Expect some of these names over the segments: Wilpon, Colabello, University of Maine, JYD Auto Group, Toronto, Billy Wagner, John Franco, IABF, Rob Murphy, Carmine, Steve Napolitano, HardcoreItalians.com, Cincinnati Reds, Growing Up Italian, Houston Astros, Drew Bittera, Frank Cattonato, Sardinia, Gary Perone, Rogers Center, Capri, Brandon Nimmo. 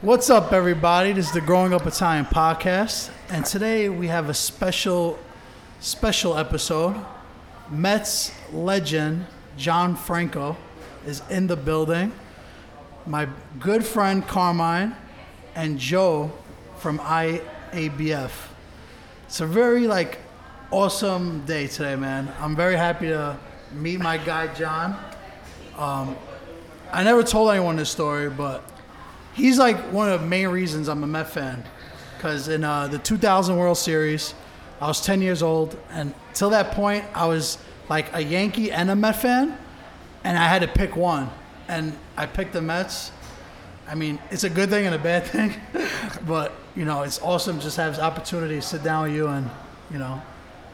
What's up, everybody? This is the Growing Up Italian podcast, and today we have a special episode. Mets legend John Franco is in the building. My good friend Carmine and Joe from IABF. It's a very awesome day today, man. I'm very happy to meet my guy John. I never told anyone this story, but he's one of the main reasons I'm a Met fan, because in the 2000 World Series, I was 10 years old, and till that point, I was a Yankee and a Met fan, and I had to pick one, and I picked the Mets. I mean, it's a good thing and a bad thing, but it's awesome just to have this opportunity to sit down with you and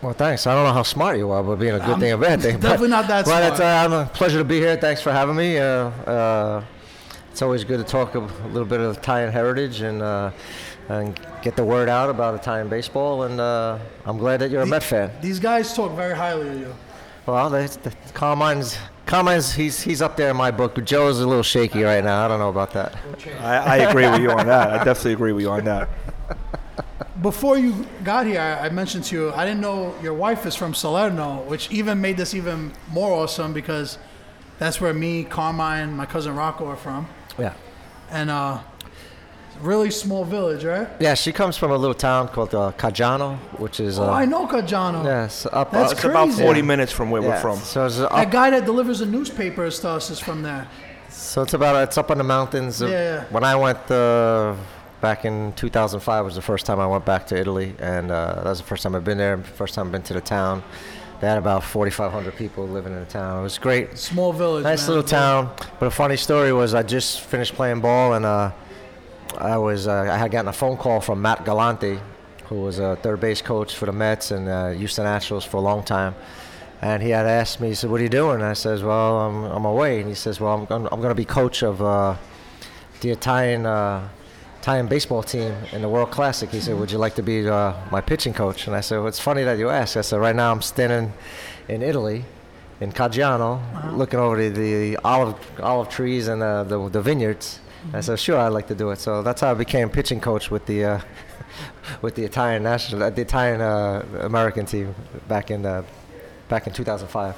Well, thanks. I don't know how smart you are, but being a good thing or bad thing. Definitely not that smart. Well, it's a pleasure to be here. Thanks for having me. It's always good to talk a little bit of Italian heritage and get the word out about Italian baseball. And I'm glad that you're a Met fan. These guys talk very highly of you. Well, Carmine's he's up there in my book. But Joe's a little shaky right now. I don't know about that. I agree with you on that. I definitely agree with you on that. Before you got here, I mentioned to you, I didn't know your wife is from Salerno, which even made this even more awesome because that's where me, Carmine, my cousin Rocco are from. Yeah. And really small village, right? Yeah, she comes from a little town called Caggiano, which is... I know Caggiano. Yes. Up, that's crazy. It's about 40 minutes from where we're from. So it's that guy that delivers the newspapers to us is from there. So it's up in the mountains. Yeah. When I went back in 2005 was the first time I went back to Italy. And that was the first time I've been there, first time I've been to the town. They had about 4,500 people living in the town. It was great. Small village, nice little town. But a funny story was I just finished playing ball, and I had gotten a phone call from Matt Galante, who was a third base coach for the Mets and Houston Astros for a long time. And he had asked me, he said, "What are you doing?" And I says, "Well, I'm away." And he says, "Well, I'm going to be coach of the Italian baseball team in the World Classic." He said, "Would you like to be my pitching coach?" And I said, "Well, it's funny that you ask." I said, "Right now I'm standing in Italy, in Caggiano, looking over the olive trees and the vineyards." Mm-hmm. I said, "Sure, I'd like to do it." So that's how I became pitching coach with the with the Italian American team back in 2005.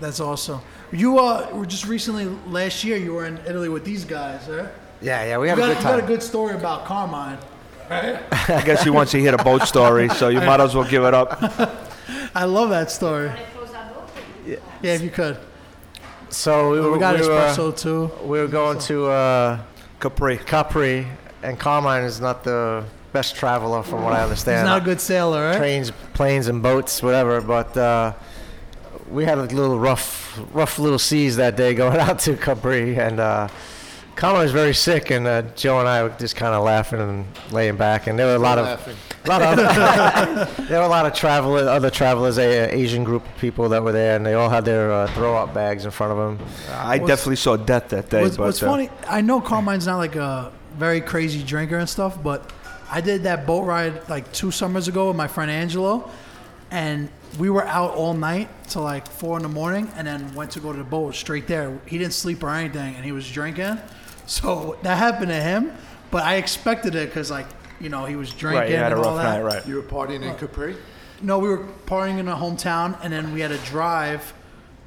That's awesome. You were just recently last year. You were in Italy with these guys, right? Yeah, we had a good time. You got a good story about Carmine, right? I guess he wants to hear the boat story, so you might as well give it up. I love that story. Yeah, if you could. So we got espresso too. We were going to Capri, and Carmine is not the best traveler, from what I understand. He's not a good sailor, right? Trains, planes, and boats, whatever. But we had a little rough little seas that day going out to Capri, and. Carmine was very sick, and Joe and I were just kind of laughing and laying back. And there were a lot of travelers, Asian group of people that were there, and they all had their throw-up bags in front of them. I definitely saw death that day. What's funny, I know Carmine's not a very crazy drinker and stuff, but I did that boat ride 2 summers ago with my friend Angelo, and we were out all night till 4 in the morning, and then went to go to the boat straight there. He didn't sleep or anything, and he was drinking. So that happened to him, but I expected it because, he was drinking. Right, you had a rough night, right? You were partying in Capri? No, we were partying in the hometown, and then we had to drive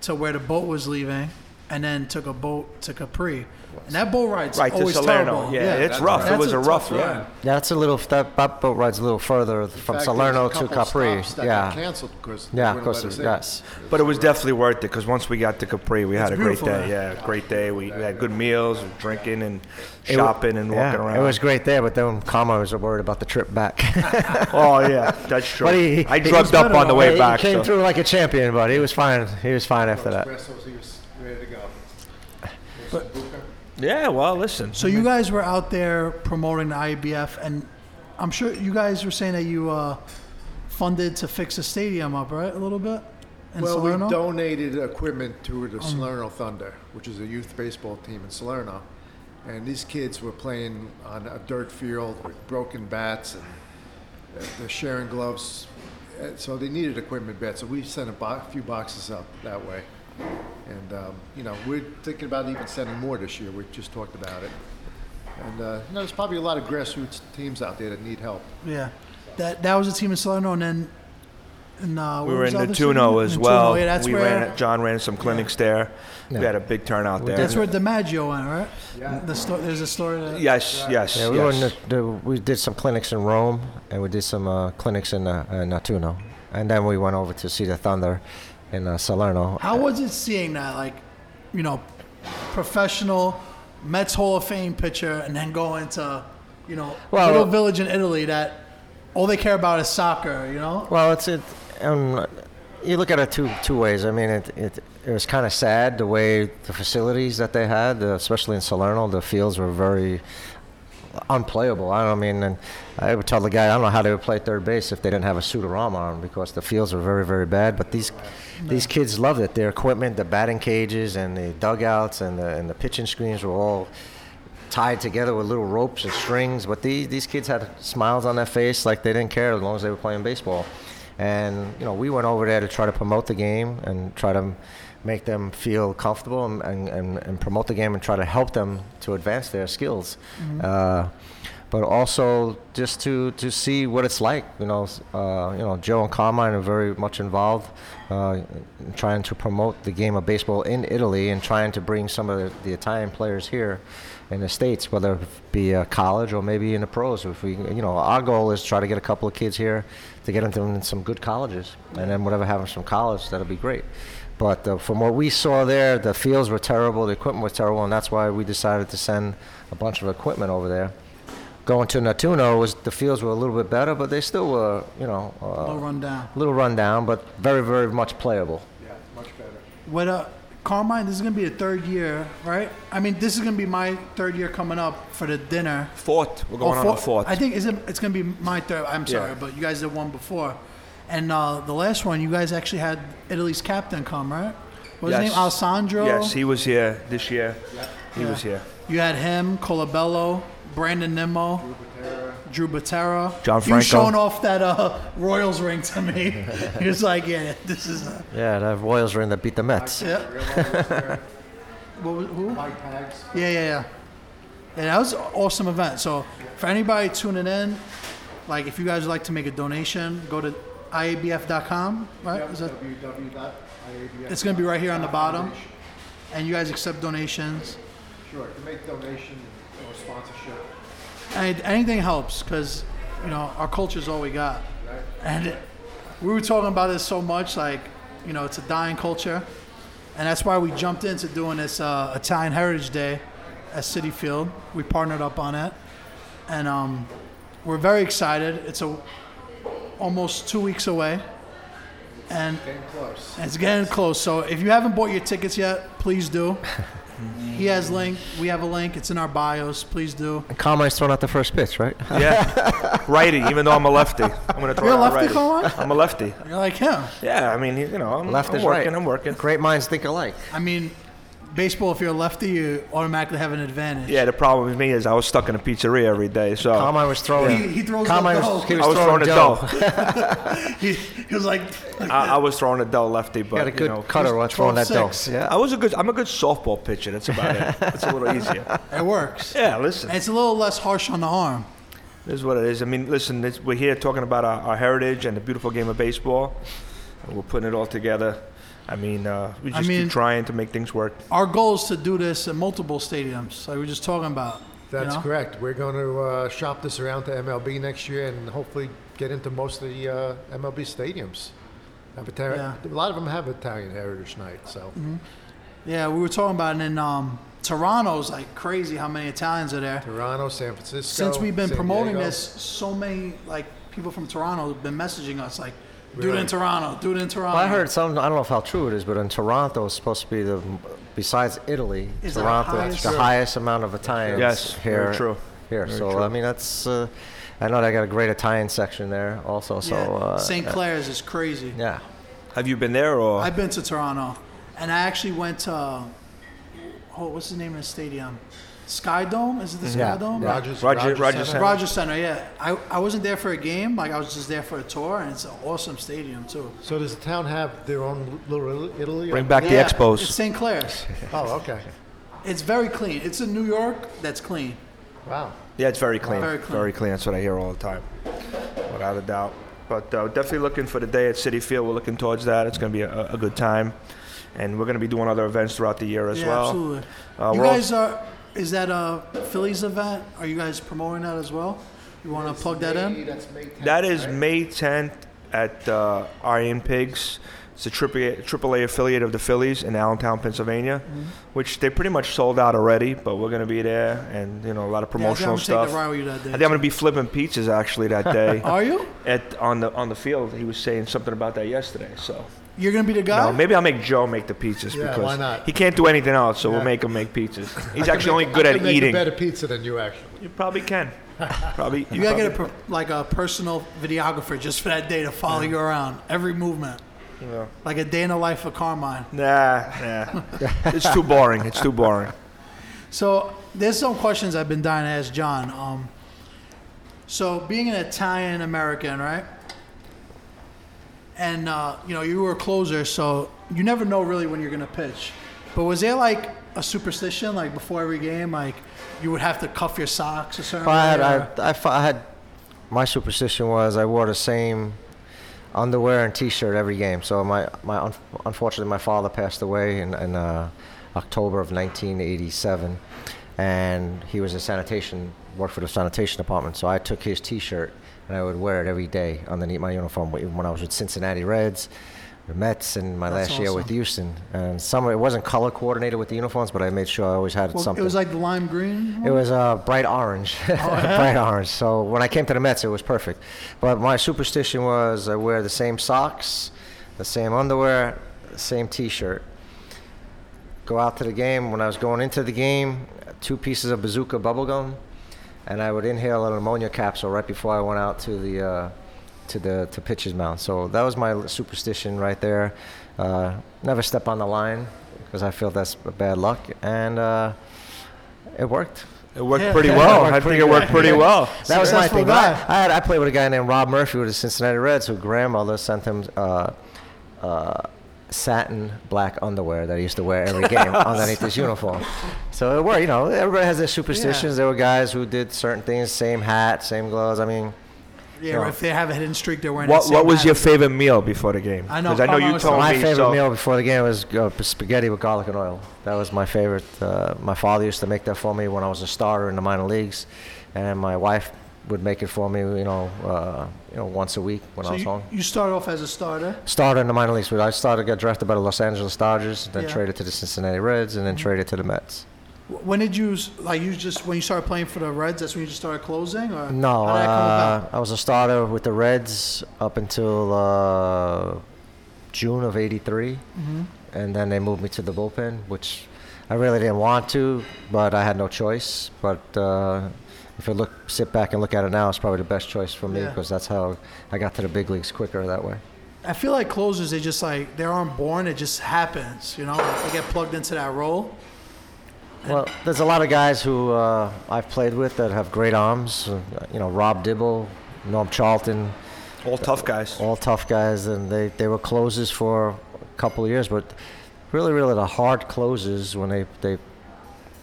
to where the boat was leaving, and then took a boat to Capri. And that boat ride's always terrible. Yeah, it's rough. It was a rough ride. Yeah, that's that boat ride's a little further from Salerno to Capri. Yeah, canceled because of course. Yes, but it was definitely worth it because once we got to Capri, we had a great day. Yeah, great day. We had good meals, drinking and shopping and walking around. It was great there, but then Carmine was worried about the trip back. Oh yeah, that's true. But I drugged up on the way back. He came through like a champion, but he was fine. He was fine after that. Ready to go. But, yeah, well, listen. So you guys were out there promoting the IABF, and I'm sure you guys were saying that you funded to fix the stadium up, right, a little bit? in Salerno? Well, we donated equipment to the Salerno Thunder, which is a youth baseball team in Salerno. And these kids were playing on a dirt field with broken bats and they're sharing gloves. So they needed equipment bats. So we sent a few boxes up that way. And, we're thinking about even sending more this year. We just talked about it. And, there's probably a lot of grassroots teams out there that need help. Yeah. That was a team in Salerno. And then we were in Nettuno as well. Yeah, that's John ran some clinics there. Yeah. We had a big turnout there. That's where DiMaggio went, right? Yeah. There's a story there. Yes. Yeah, we did some clinics in Rome, and we did some clinics in Nettuno. And then we went over to see the Thunder in Salerno. How was it seeing that, professional Mets Hall of Fame pitcher and then going to, little village in Italy that all they care about is soccer, Well, you look at it two ways. I mean, it was kind of sad the way the facilities that they had, especially in Salerno, the fields were very unplayable. And I would tell the guy, I don't know how they would play third base if they didn't have a Sudarama on because the fields were very, very bad. But these kids loved it. Their equipment, the batting cages and the dugouts and the pitching screens were all tied together with little ropes and strings. But these kids had smiles on their face like they didn't care as long as they were playing baseball. And, we went over there to try to promote the game and try to make them feel comfortable and promote the game and try to help them to advance their skills. Mm-hmm. But also just to see what it's like, Joe and Carmine are very much involved in trying to promote the game of baseball in Italy and trying to bring some of the Italian players here in the States, whether it be college or maybe in the pros. If we, our goal is to try to get a couple of kids here to get them in some good colleges, and then whatever happens from college, that'll be great. But from what we saw there, the fields were terrible, the equipment was terrible, and that's why we decided to send a bunch of equipment over there. Going to Nettuno, the fields were a little bit better, but they still were, a little rundown, but very, very much playable. Yeah, much better. What, Carmine, this is going to be the third year, right? I mean, this is going to be my third year coming up for the dinner. Fourth. We're going on the fourth. I think it's going to be my third. I'm sorry, but you guys did one before. And the last one, you guys actually had Italy's captain come, right? What was his name? Alessandro? Yes, he was here this year. Yeah. He was here. You had him, Colabello, Brandon Nimmo, Drew Bittera, John Franco. You showing off that Royals ring to me. He was like, this is a... Yeah, that Royals ring that beat the Mets. Yeah. Who? Mike Pigs. Yeah. And that was an awesome event. So for anybody tuning in, if you guys would like to make a donation, go to IABF.com, right? Yep, www.iabf.com. It's going to be right here on the bottom. And you guys accept donations. Sure, you can make donations. Sponsorship. And anything helps because, our culture is all we got. Right. And we were talking about this so much, it's a dying culture. And that's why we jumped into doing this Italian Heritage Day at Citi Field. We partnered up on it. And we're very excited. It's almost 2 weeks away. And it's getting close. So if you haven't bought your tickets yet, please do. He has link. We have a link. It's in our bios. Please do. And Carmine's thrown out the first pitch, right? Yeah. Righty, even though I'm a lefty. I'm going to throw You're out a lefty, Carmine? I'm a lefty. You're like him. Yeah, I mean, I'm working. Great minds think alike. I mean, baseball, if you're a lefty, you automatically have an advantage. Yeah, the problem with me is I was stuck in a pizzeria every day. So Carmine was throwing. He throws Carmine dough. I was throwing a dough. he was like. I was throwing a dough lefty, but you had a good cutter while throwing that dough. Yeah, I'm a good softball pitcher. That's about it. It's a little easier. It works. Yeah, listen. And it's a little less harsh on the arm. This is what it is. I mean, listen, we're here talking about our heritage and the beautiful game of baseball, and we're putting it all together. I mean, we just keep trying to make things work. Our goal is to do this in multiple stadiums, like we were just talking about. That's correct. We're going to shop this around to MLB next year and hopefully get into most of the MLB stadiums. A lot of them have Italian Heritage Night. So, yeah, we were talking about it in Toronto's like crazy how many Italians are there. Toronto, San Francisco, since we've been San promoting Diego. This, so many people from Toronto have been messaging us Really? Do it in Toronto. Well, I heard some. I don't know how true it is, but in Toronto, it's supposed to be besides Italy, is Toronto is the highest amount of Italians here. Very true. Here, very so true. I mean that's. I know they got a great Italian section there also. So St. Clair's is crazy. Yeah. Have you been there or? I've been to Toronto, and I actually went to, what's the name of the stadium? Sky Dome? Is it the Sky Dome? Rogers Center. Rogers Center, yeah. I wasn't there for a game. Like, I was just there for a tour, and it's an awesome stadium, too. So does the town have their own Little Italy? Bring back the Expos. It's St. Clair's. Oh, okay. It's very clean. It's in New York that's clean. Wow. Yeah, it's very clean. Very clean. That's what I hear all the time, without a doubt. But definitely looking for the day at Citi Field. We're looking towards that. It's going to be a good time. And we're going to be doing other events throughout the year as well. Yeah, absolutely. You guys are... Is that a Phillies event? Are you guys promoting that as well? You want to plug that in? That's May 10th, that is right? May 10th at Ryan Pigs. It's a AAA affiliate of the Phillies in Allentown, Pennsylvania, which they pretty much sold out already, but we're going to be there and, you know, a lot of promotional stuff. Take a ride with you that day, I think I'm going to be flipping pizzas actually that day. Are you? On the field. He was saying something about that yesterday, so. You're going to be the guy? No, maybe I'll make Joe make the pizzas because why not? He can't do anything else, so we'll make him make pizzas. He's actually only good at eating. I can make a better pizza than you, actually. You probably can. You got to get a personal videographer just for that day to follow you around, every movement. Yeah. Like a day in the life of Carmine. Nah. It's too boring. So there's some questions I've been dying to ask John. So being an Italian-American, right? And, you were a closer, so you never know really when you're going to pitch. But was there, like, a superstition, like, before every game? Like, you would have to cuff your socks a certain way? My superstition was I wore the same underwear and T-shirt every game. So, unfortunately, my father passed away in October of 1987. And he was worked for the sanitation department. So I took his T-shirt. And I would wear it every day underneath my uniform when I was with Cincinnati Reds, the Mets, and my last year with Houston. And it wasn't color coordinated with the uniforms, but I made sure I always had something. It was like the lime green? It was bright orange. Oh, yeah. Bright orange. So when I came to the Mets, it was perfect. But my superstition was I wear the same socks, the same underwear, the same T-shirt. Go out to the game. When I was going into the game, 2 pieces of Bazooka bubble gum. And I would inhale an ammonia capsule right before I went out to the to pitcher's mound. So that was my superstition right there. Never step on the line because I feel that's bad luck. And it worked. It worked pretty well. I think it worked pretty well. That was my thing. I played with a guy named Rob Murphy with the Cincinnati Reds, whose grandmother sent him satin black underwear that he used to wear every game underneath his uniform. So it worked. Everybody has their superstitions. Yeah. There were guys who did certain things, same hat, same gloves. I mean, if they have a hidden streak, they're wearing. What was your favorite meal before the game? I know. Because I know you told me. My favorite meal before the game was spaghetti with garlic and oil. That was my favorite. My father used to make that for me when I was a starter in the minor leagues, and my wife would make it for me, once a week when I was home. You started off as a starter? Starter in the minor leagues. Got drafted by the Los Angeles Dodgers, then traded to the Cincinnati Reds, and then traded to the Mets. When did you, when you started playing for the Reds, that's when you just started closing? Or no, how did that come about? I was a starter with the Reds up until June of '83, and then they moved me to the bullpen, which I really didn't want to, but I had no choice. But... if I sit back and look at it now, it's probably the best choice for me because that's how I got to the big leagues quicker that way. I feel like closers, they just they aren't born. It just happens, They get plugged into that role. Well, there's a lot of guys who I've played with that have great arms. Rob Dibble, Norm Charlton. All tough guys. And they were closers for a couple of years. But really, really the hard closers when they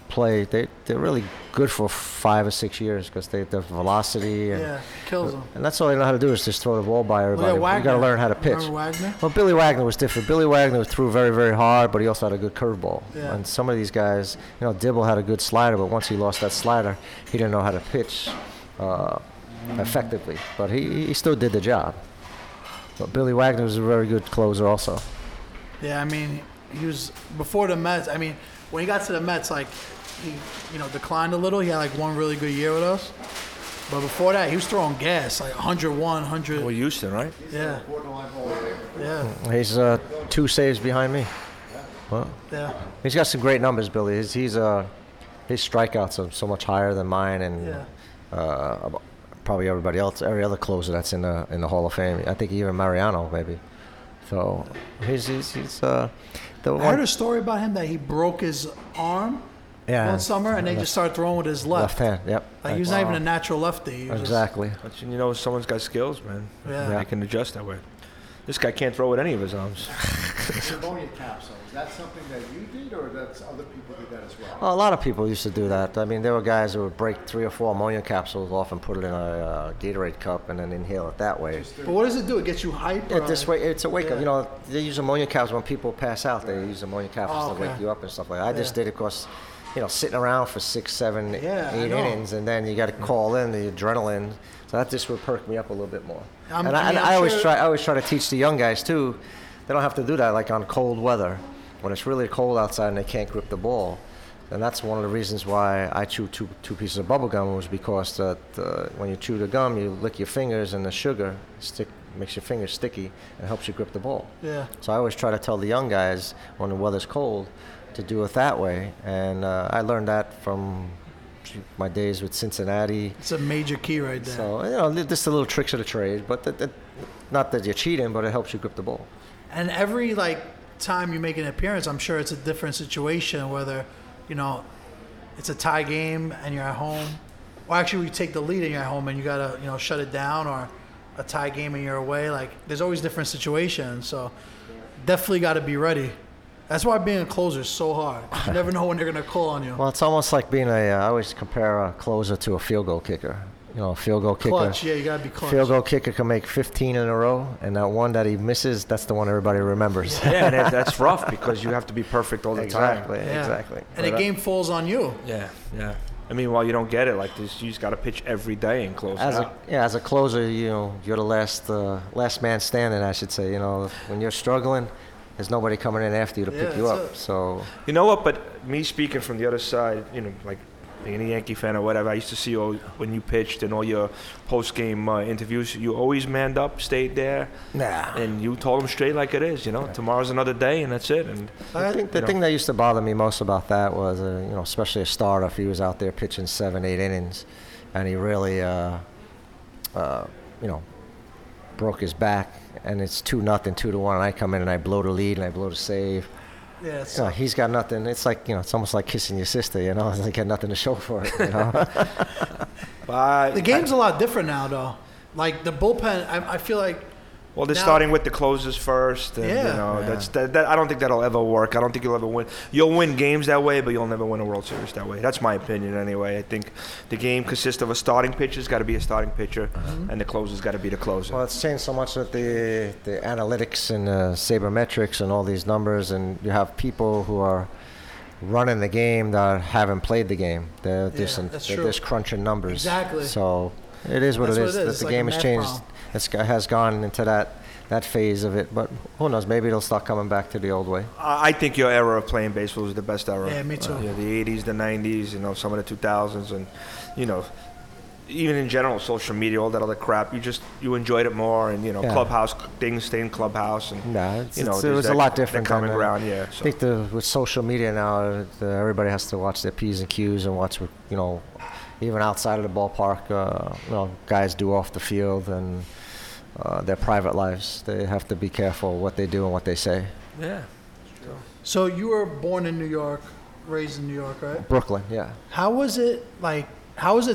play, they're really good for 5 or 6 years because the velocity and kills them. And that's all they know how to do is just throw the ball by everybody. You got to learn how to pitch. Well, Billy Wagner was different. Billy Wagner threw very, very hard, but he also had a good curveball. Yeah. And some of these guys, Dibble had a good slider, but once he lost that slider, he didn't know how to pitch effectively. But he still did the job. But Billy Wagner was a very good closer also. Yeah, he was before the Mets. When he got to the Mets, he, declined a little. He had, one really good year with us. But before that, he was throwing gas, 100. Well, Houston, right? Yeah. Yeah. He's 2 saves behind me. Well, he's got some great numbers, Billy. His strikeouts are so much higher than mine and probably everybody else, every other closer that's in the Hall of Fame. I think even Mariano, maybe. So he's the one. I heard a story about him that he broke his arm one summer, and they just started throwing with his left hand. Yep. Like he's not even a natural lefty. Exactly. Just, you know, someone's got skills, man. Yeah. They can adjust that way. This guy can't throw with any of his arms. Salerno capsules. Is that something that you did, or that's other people did that as well? A lot of people used to do that. I mean, there were guys that would break 3 or 4 ammonia capsules off and put it in a Gatorade cup and then inhale it that way. But what does it do? It gets you hyped? This way, it's a wake up. You know, they use ammonia capsules when people pass out. They use ammonia capsules to wake you up and stuff like that. I just did it because, you know, sitting around for 6, 7, 8 innings, and then you got to call in the adrenaline. So that just would perk me up a little bit more. I always try to teach the young guys, too. They don't have to do that, like on cold weather. When it's really cold outside and they can't grip the ball. And that's one of the reasons why I chew two pieces of bubble gum, was because when you chew the gum, you lick your fingers, and the sugar makes your fingers sticky and helps you grip the ball. Yeah. So I always try to tell the young guys when the weather's cold to do it that way. And I learned that from my days with Cincinnati. It's a major key right there. So, you know, just a little tricks of the trade, but not that you're cheating, but it helps you grip the ball. And every time you make an appearance, I'm sure it's a different situation, whether, you know, it's a tie game and you're at home, or actually you take the lead and you're at home and you gotta, you know, shut it down, or a tie game and you're away. Like, there's always different situations, so definitely got to be ready. That's why being a closer is so hard. You never know when they're going to call on you. Well, it's almost like being I always compare a closer to a field goal kicker. You know, a field goal kicker. Clutch, yeah, you got to be clutch. Field goal kicker can make 15 in a row, and that one that he misses, that's the one everybody remembers. Yeah, and that's rough because you have to be perfect all the time. Yeah. Exactly. And the game falls on you. Yeah, yeah. I mean, while you don't get it like this, you just got to pitch every day and close out. As a closer, you know, you're the last man standing, I should say. You know, when you're struggling, there's nobody coming in after you to pick you up. So you know what? But me speaking from the other side, you know, like being a Yankee fan or whatever, I used to see all when you pitched and all your post-game interviews. You always manned up, stayed there, and you told them straight like it is. You know, tomorrow's another day, and that's it. And I think the thing that used to bother me most about that was, you know, especially a starter, if he was out there pitching 7, 8 innings, and he really, you know, broke his back, and it's 2-0, 2-1, and I come in and I blow the lead and I blow the save. Yeah, you know, he's got nothing. It's like, you know, it's almost like kissing your sister, you know, they got nothing to show for it, you know. But the game's a lot different now, though. Like the bullpen, I feel like. Well, they're starting with the closers first. And, you know, that's I don't think that'll ever work. I don't think you'll ever win. You'll win games that way, but you'll never win a World Series that way. That's my opinion anyway. I think the game consists of a starting pitcher's got to be a starting pitcher, and the closer's got to be the closer. Well, it's changed so much with the analytics and sabermetrics and all these numbers, and you have people who are running the game that haven't played the game. They're just crunching numbers. Exactly. So it is what it is. The game has changed. This guy has gone into that phase of it, but who knows? Maybe it'll start coming back to the old way. I think your era of playing baseball was the best era. Yeah, me too. You know, the 80s, the 90s, you know, some of the 2000s, and you know, even in general, social media, all that other crap. You enjoyed it more, and you know, clubhouse things, stay in clubhouse, and it was a lot different coming around. Yeah, so. I think with social media now, everybody has to watch their P's and Q's and watch, you know, even outside of the ballpark, you know, guys do off the field and their private lives. They have to be careful what they do and what they say. Yeah. Sure. So you were born in New York, raised in New York, right? Brooklyn, yeah. How was the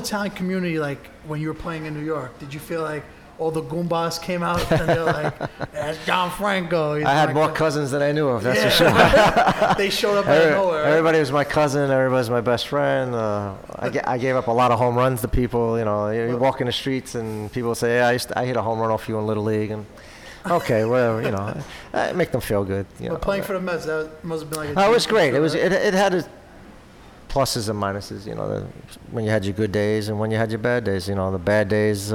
town community like when you were playing in New York? Did you feel like all the Goombas came out and they're like, that's John Franco. He's I had more cousins than I knew of, that's for sure. They showed up out of nowhere. Everybody was my cousin. Everybody was my best friend. I gave up a lot of home runs to people. You know, you walk in the streets and people say, yeah, I hit a home run off you in Little League. And okay, whatever, you know. I make them feel good. You know, playing for the Mets, that must have been like a it was great. It was. It had its pluses and minuses, you know, when you had your good days and when you had your bad days. You know, the bad days...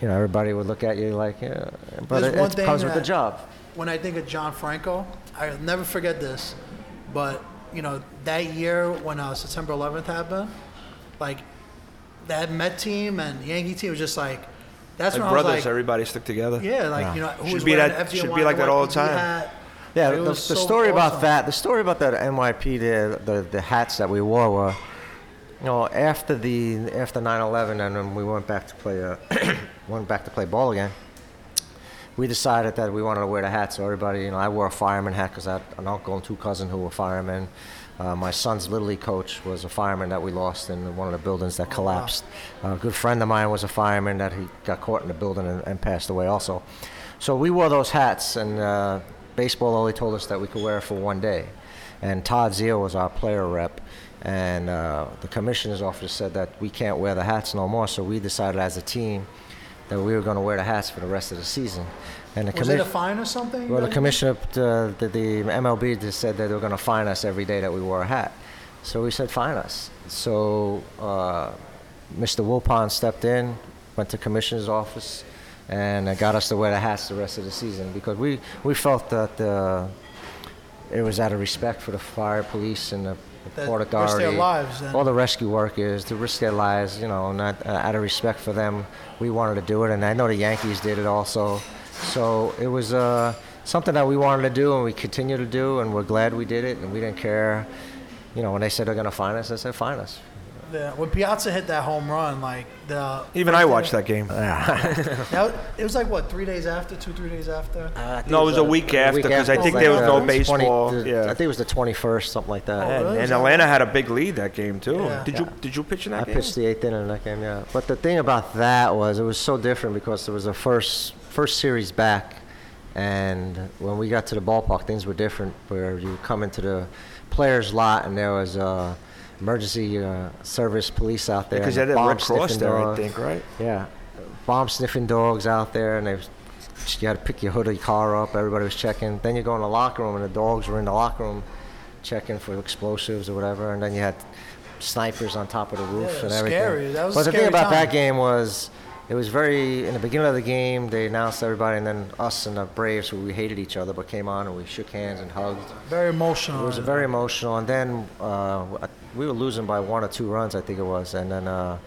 you know, everybody would look at you like, yeah, but it comes with the job. When I think of John Franco, I'll never forget this, but, you know, that year when September 11th happened, like, that Met team and the Yankee team was just like, that's like when brothers, I was like, everybody stick together. Yeah, like, you know, who should be that? Should be like that all the time. Hat. Yeah, the story about that, NYP, the hats that we wore were, you know, after 9/11, and then we went back to play ball again. we decided that we wanted to wear the hat. So everybody, you know, I wore a fireman hat because I had an uncle and two cousins who were firemen. My son's Little League coach was a fireman that we lost in one of the buildings that collapsed. Wow. A good friend of mine was a fireman that he got caught in the building and passed away also. So we wore those hats, and baseball only told us that we could wear it for one day. And Todd Zeile was our player rep, and the commissioner's office said that we can't wear the hats no more, so we decided as a team that we were going to wear the hats for the rest of the season. And the was it a fine or something? Well, the commissioner, the MLB just said that they were going to fine us every day that we wore a hat. So we said, fine us. So Mr. Wilpon stepped in, went to commissioner's office, and got us to wear the hats the rest of the season, because we felt that it was out of respect for the fire, police, and the Port Authority. Risk their lives, all the rescue workers, to risk their lives, you know, not out of respect for them. We wanted to do it, and I know the Yankees did it also. So it was something that we wanted to do, and we continue to do, and we're glad we did it, and we didn't care. You know, when they said they're going to fine us, I said, fine us. Yeah, when Piazza hit that home run, like the even I watched that game. Yeah. Now, it was like what, 3 days after, 2-3 days after. No, it was a week after, because I think there was no baseball. I think it was the 21st, something like that. Oh, really? And Atlanta had a big lead that game too. Yeah. Did you pitch in that game? I pitched the eighth inning in that game. Yeah. But the thing about that was it was so different because it was the first series back, and when we got to the ballpark, things were different. Where you come into the players' lot, and there was emergency service police out there. Because they had a Red Cross there, I think, right? Yeah. Bomb-sniffing dogs out there, and you had to pick your hoodie car up. Everybody was checking. Then you go in the locker room, and the dogs were in the locker room checking for explosives or whatever, and then you had snipers on top of the roof and everything. Scary. That was but the thing about that game was it was very, in the beginning of the game, they announced everybody, and then us and the Braves, who we hated each other, but came on and we shook hands and hugged. Very emotional. It was very emotional. And then we were losing by 1 or 2 runs, I think it was. And then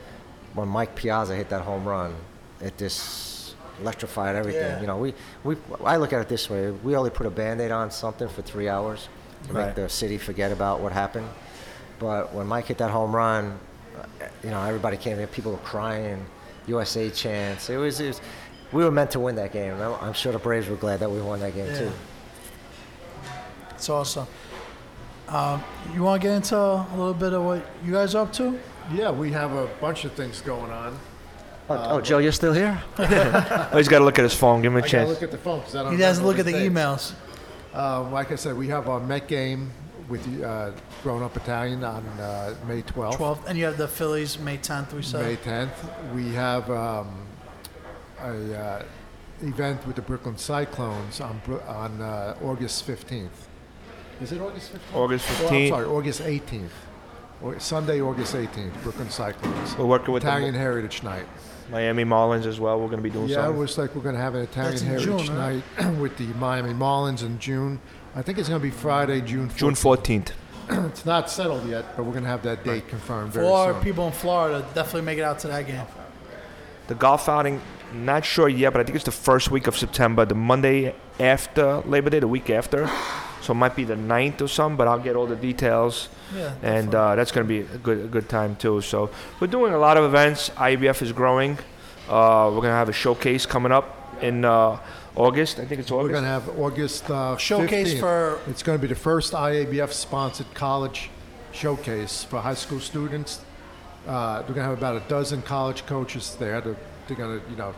when Mike Piazza hit that home run, it just electrified everything. Yeah. You know, I look at it this way. We only put a Band-Aid on something for 3 hours to make the city forget about what happened. But when Mike hit that home run, you know, everybody came in. People were crying. USA chants. It was we were meant to win that game. I'm sure the Braves were glad that we won that game too. It's awesome. You want to get into a little bit of what you guys are up to? Yeah, we have a bunch of things going on. Joe, you're still here? Oh, he's got to look at his phone. Give him a chance. I got to look at the phone because I don't. He doesn't look at the emails. Like I said, we have our Met game with Growing Up Italian on May 12th. 12th, and you have the Phillies May 10th, we said. May 10th. We have an event with the Brooklyn Cyclones on August 15th. Is it August 15th? August 15th. Oh, I'm sorry, August 18th. Sunday, August 18th, Brooklyn Cyclones. We're working with Italian Heritage Night. Miami Marlins as well. We're going to be doing something. Yeah, it's like we're going to have an Italian Heritage Night with the Miami Marlins in June. I think it's going to be Friday, June 14th. June 14th. It's not settled yet, but we're going to have that date confirmed very soon. For people in Florida, definitely make it out to that game. The golf outing, not sure yet, but I think it's the first week of September, the Monday after Labor Day, the week after. So it might be the 9th or something, but I'll get all the details. Yeah, and that's going to be a good time, too. So we're doing a lot of events. IABF is growing. We're going to have a showcase coming up in August, I think it's August. We're going to have August showcase 15th. It's going to be the first IABF-sponsored college showcase for high school students. We're going to have about 12 college coaches there. They're going to, you know,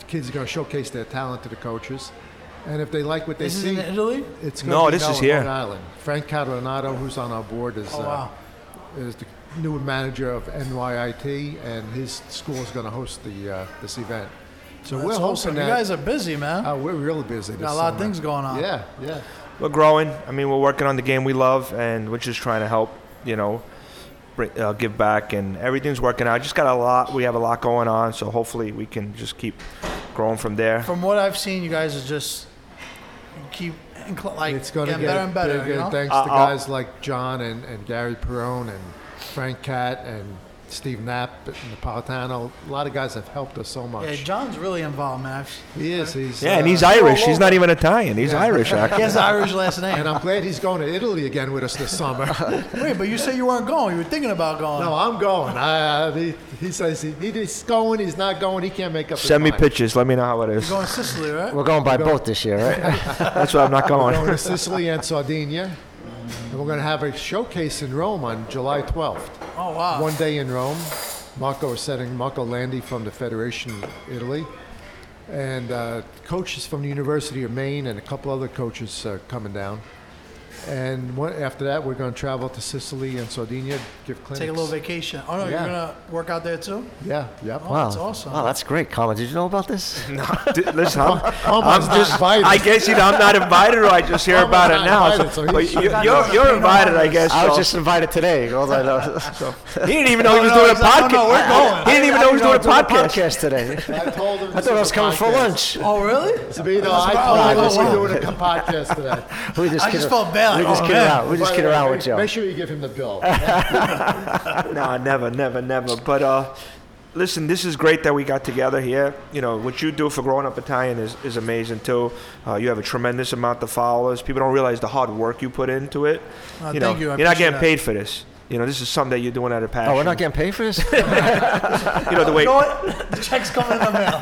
the kids are going to showcase their talent to the coaches. And if they like what they see, this is in Italy? It's going to be this is here. Island. Frank Cattonato, who's on our board, is the new manager of NYIT, and his school is going to host this event. So that's we're hosting that. You guys are busy, man. We're really busy. Got a lot of things going on. Yeah, yeah. We're growing. I mean, we're working on the game we love, and we're just trying to help, you know, give back, and everything's working out. Just got a lot. We have a lot going on, so hopefully we can just keep growing from there. From what I've seen, you guys are just keep like it's gonna get better and better. You know? Thanks to guys like John and Gary Perone and Frank Catt and Steve Knapp, Napolitano, a lot of guys have helped us so much. Yeah, John's really involved, man. He is. He's, yeah, and he's Irish. He's not even Italian. He's Irish, actually. He has an Irish last name. And I'm glad he's going to Italy again with us this summer. Wait, but you said you weren't going. You were thinking about going. No, I'm going. He says he's going, he's not going. He can't make up his mind. Send me pictures. Let me know how it is. You're going to Sicily, right? We're going by boat this year, right? That's why I'm not going. We're going to Sicily and Sardinia. And we're going to have a showcase in Rome on July 12th. Oh, wow. One day in Rome. Marco Landi from the Federation of Italy. And coaches from the University of Maine and a couple other coaches coming down. And after that, we're going to travel to Sicily and Sardinia, give clinics. Take a little vacation. Oh, no, you're going to work out there, too? Yeah. Yep. Oh, wow. That's awesome. Wow, that's great. Carmine, did you know about this? No. Listen, I'm just invited. I guess I'm not invited, or I just hear about it now. Invited, so you're invited, I guess. I was just invited today. All I know. He didn't even know he was doing a podcast. No, we're going. He didn't even know he was doing a podcast today. I told him. I thought I was coming for lunch. Oh, really? I told him we're doing a podcast today. I just felt bad. We just kid around. We just kid around with Joe. Make sure you give him the bill. No, never. But listen, this is great that we got together here. You know what you do for Growing Up Italian is amazing too. You have a tremendous amount of followers. People don't realize the hard work you put into it. Thank you. You're not getting paid for this. This is something that you're doing out of passion. Oh, we're not getting paid for this? The way... You know what? The check's coming in the mail.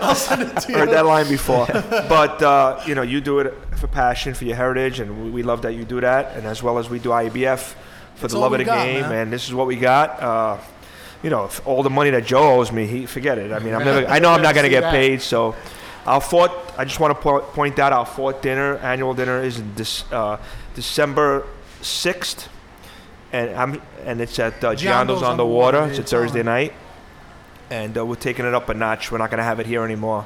I'll send it to you. I heard that line before. But, you do it for passion, for your heritage, and we love that you do that, and as well as we do IABF for the love of the game, man. And this is what we got. If all the money that Joe owes me, forget it. I mean, I'm not going to get paid, so... I just want to point out our fourth annual dinner is in December 6th. And it's at Giando's on the Water. It's a Thursday night. And we're taking it up a notch. We're not going to have it here anymore.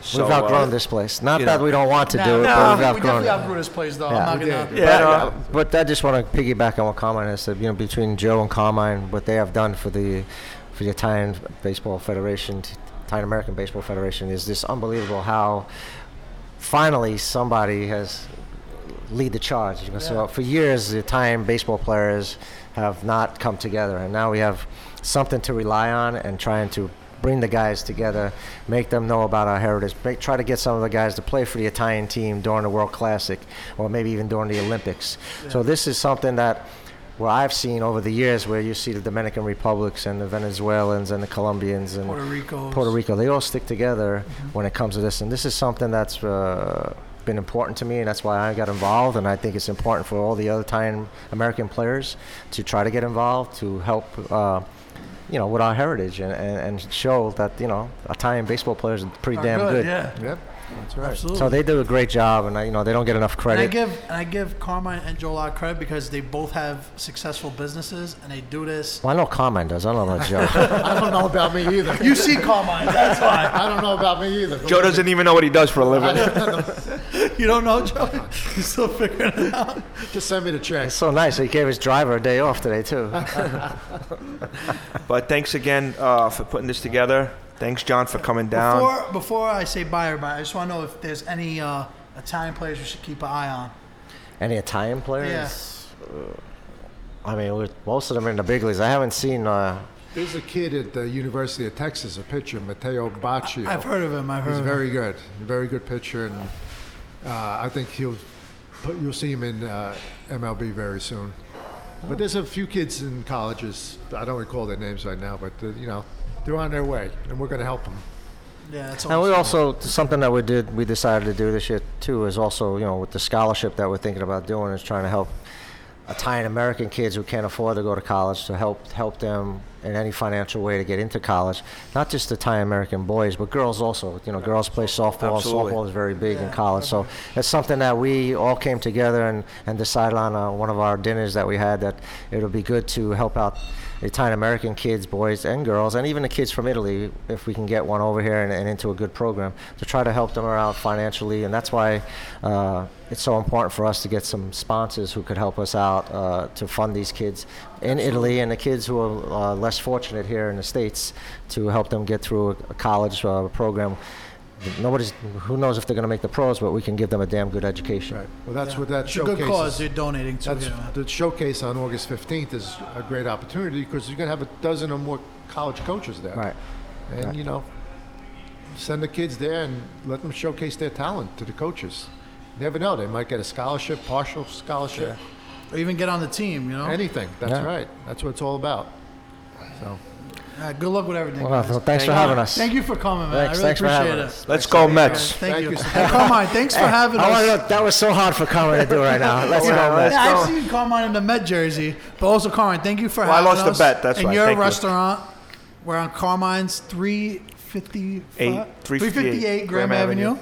So, we've outgrown this place. Not that we don't want to do it, but we've outgrown it. We definitely outgrew this place, though. Yeah. But I just want to piggyback on what Carmine has said. Between Joe and Carmine, what they have done for the Italian American Baseball Federation is this unbelievable how finally somebody has... lead the charge. So for years, the Italian baseball players have not come together, and now we have something to rely on and trying to bring the guys together, make them know about our heritage, try to get some of the guys to play for the Italian team during the World Classic or maybe even during the Olympics. Yeah. So this is something that where I've seen over the years where you see the Dominican Republics and the Venezuelans and the Colombians and Puerto Rico. They all stick together when it comes to this, and this is something that's been important to me, and that's why I got involved, and I think it's important for all the other Italian American players to try to get involved to help with our heritage and show that Italian baseball players are pretty damn good. Yeah. Yep. That's right. Absolutely. So they do a great job, and they don't get enough credit. And I give Carmine and Joe a lot of credit because they both have successful businesses, and they do this. Well, I know Carmine does. I don't know Joe. I don't know about me either. You see Carmine. That's why. I don't know about me either. Joe doesn't even know what he does for a living. You don't know, Joe? You're still figuring it out? Just send me the check. It's so nice. He gave his driver a day off today, too. But thanks again for putting this together. Thanks, John, for coming down. Before I say bye, everybody, I just want to know if there's any Italian players we should keep an eye on. Any Italian players? Yes. Most of them are in the big leagues. I haven't seen... There's a kid at the University of Texas, a pitcher, Matteo Baccio. I've heard of him. He's very good. Very good pitcher, and I think you'll see him in MLB very soon. Oh. But there's a few kids in colleges. I don't recall their names right now, but, they're on their way, and we're going to help them. Yeah, that's awesome. And we also, something that we decided to do this year, too, is also, with the scholarship that we're thinking about doing is trying to help Italian-American kids who can't afford to go to college to help them in any financial way to get into college. Not just Italian-American boys, but girls also. Girls play softball. Absolutely. Softball is very big in college. So that's something that we all came together and decided on one of our dinners that we had that it would be good to help out Italian-American kids, boys and girls, and even the kids from Italy, if we can get one over here and into a good program, to try to help them out financially. And that's why it's so important for us to get some sponsors who could help us out to fund these kids in Italy and the kids who are less fortunate here in the States to help them get through a college program. Who knows if they're going to make the pros, but we can give them a damn good education. Right. Well, that's what that showcase. It's a good cause you're donating to. The showcase on August 15th is a great opportunity because you're going to have a dozen or more college coaches there. Right. And, you know, send the kids there and let them showcase their talent to the coaches. You never know. They might get a scholarship, partial scholarship. Yeah. Or even get on the team, you know. Anything. That's right. That's what it's all about. So. Good luck with everything. Well, thanks for having us. Thank you for coming, man. Thanks really appreciate it. Let's go Mets. Thank you. Hey, Carmine, thanks for having us. That was so hard for Carmine to do right now. Let's go Mets. Yeah, I've seen Carmine in the Met jersey, but also Carmine, thank you for having us. I lost the bet. That's right. In your restaurant, we're on Carmine's 358 Graham Avenue.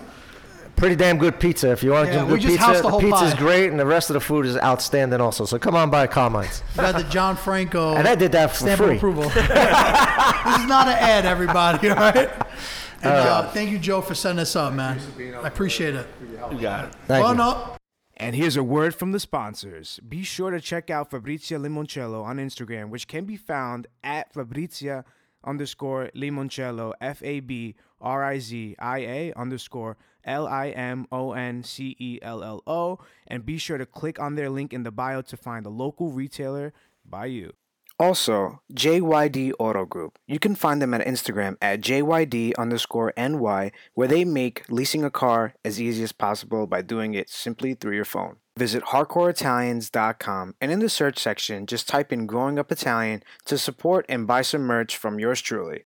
Pretty damn good pizza. If you want to do good pizza, the pizza is great, and the rest of the food is outstanding also. So come on by Carmine's. We got the John Franco. And I did that for free. Approval. This is not an ad, everybody, all right? And thank you, Joe, for setting us up, man. I appreciate it. You got it. Thank you. And here's a word from the sponsors. Be sure to check out Fabrizia Limoncello on Instagram, which can be found at Fabrizia_Limoncello, FABRIZIA_LIMONCELLO, and be sure to click on their link in the bio to find the local retailer by you. Also, JYD Auto Group. You can find them at Instagram at JYD_NY, where they make leasing a car as easy as possible by doing it simply through your phone. Visit hardcoreitalians.com and in the search section, just type in Growing Up Italian to support and buy some merch from yours truly.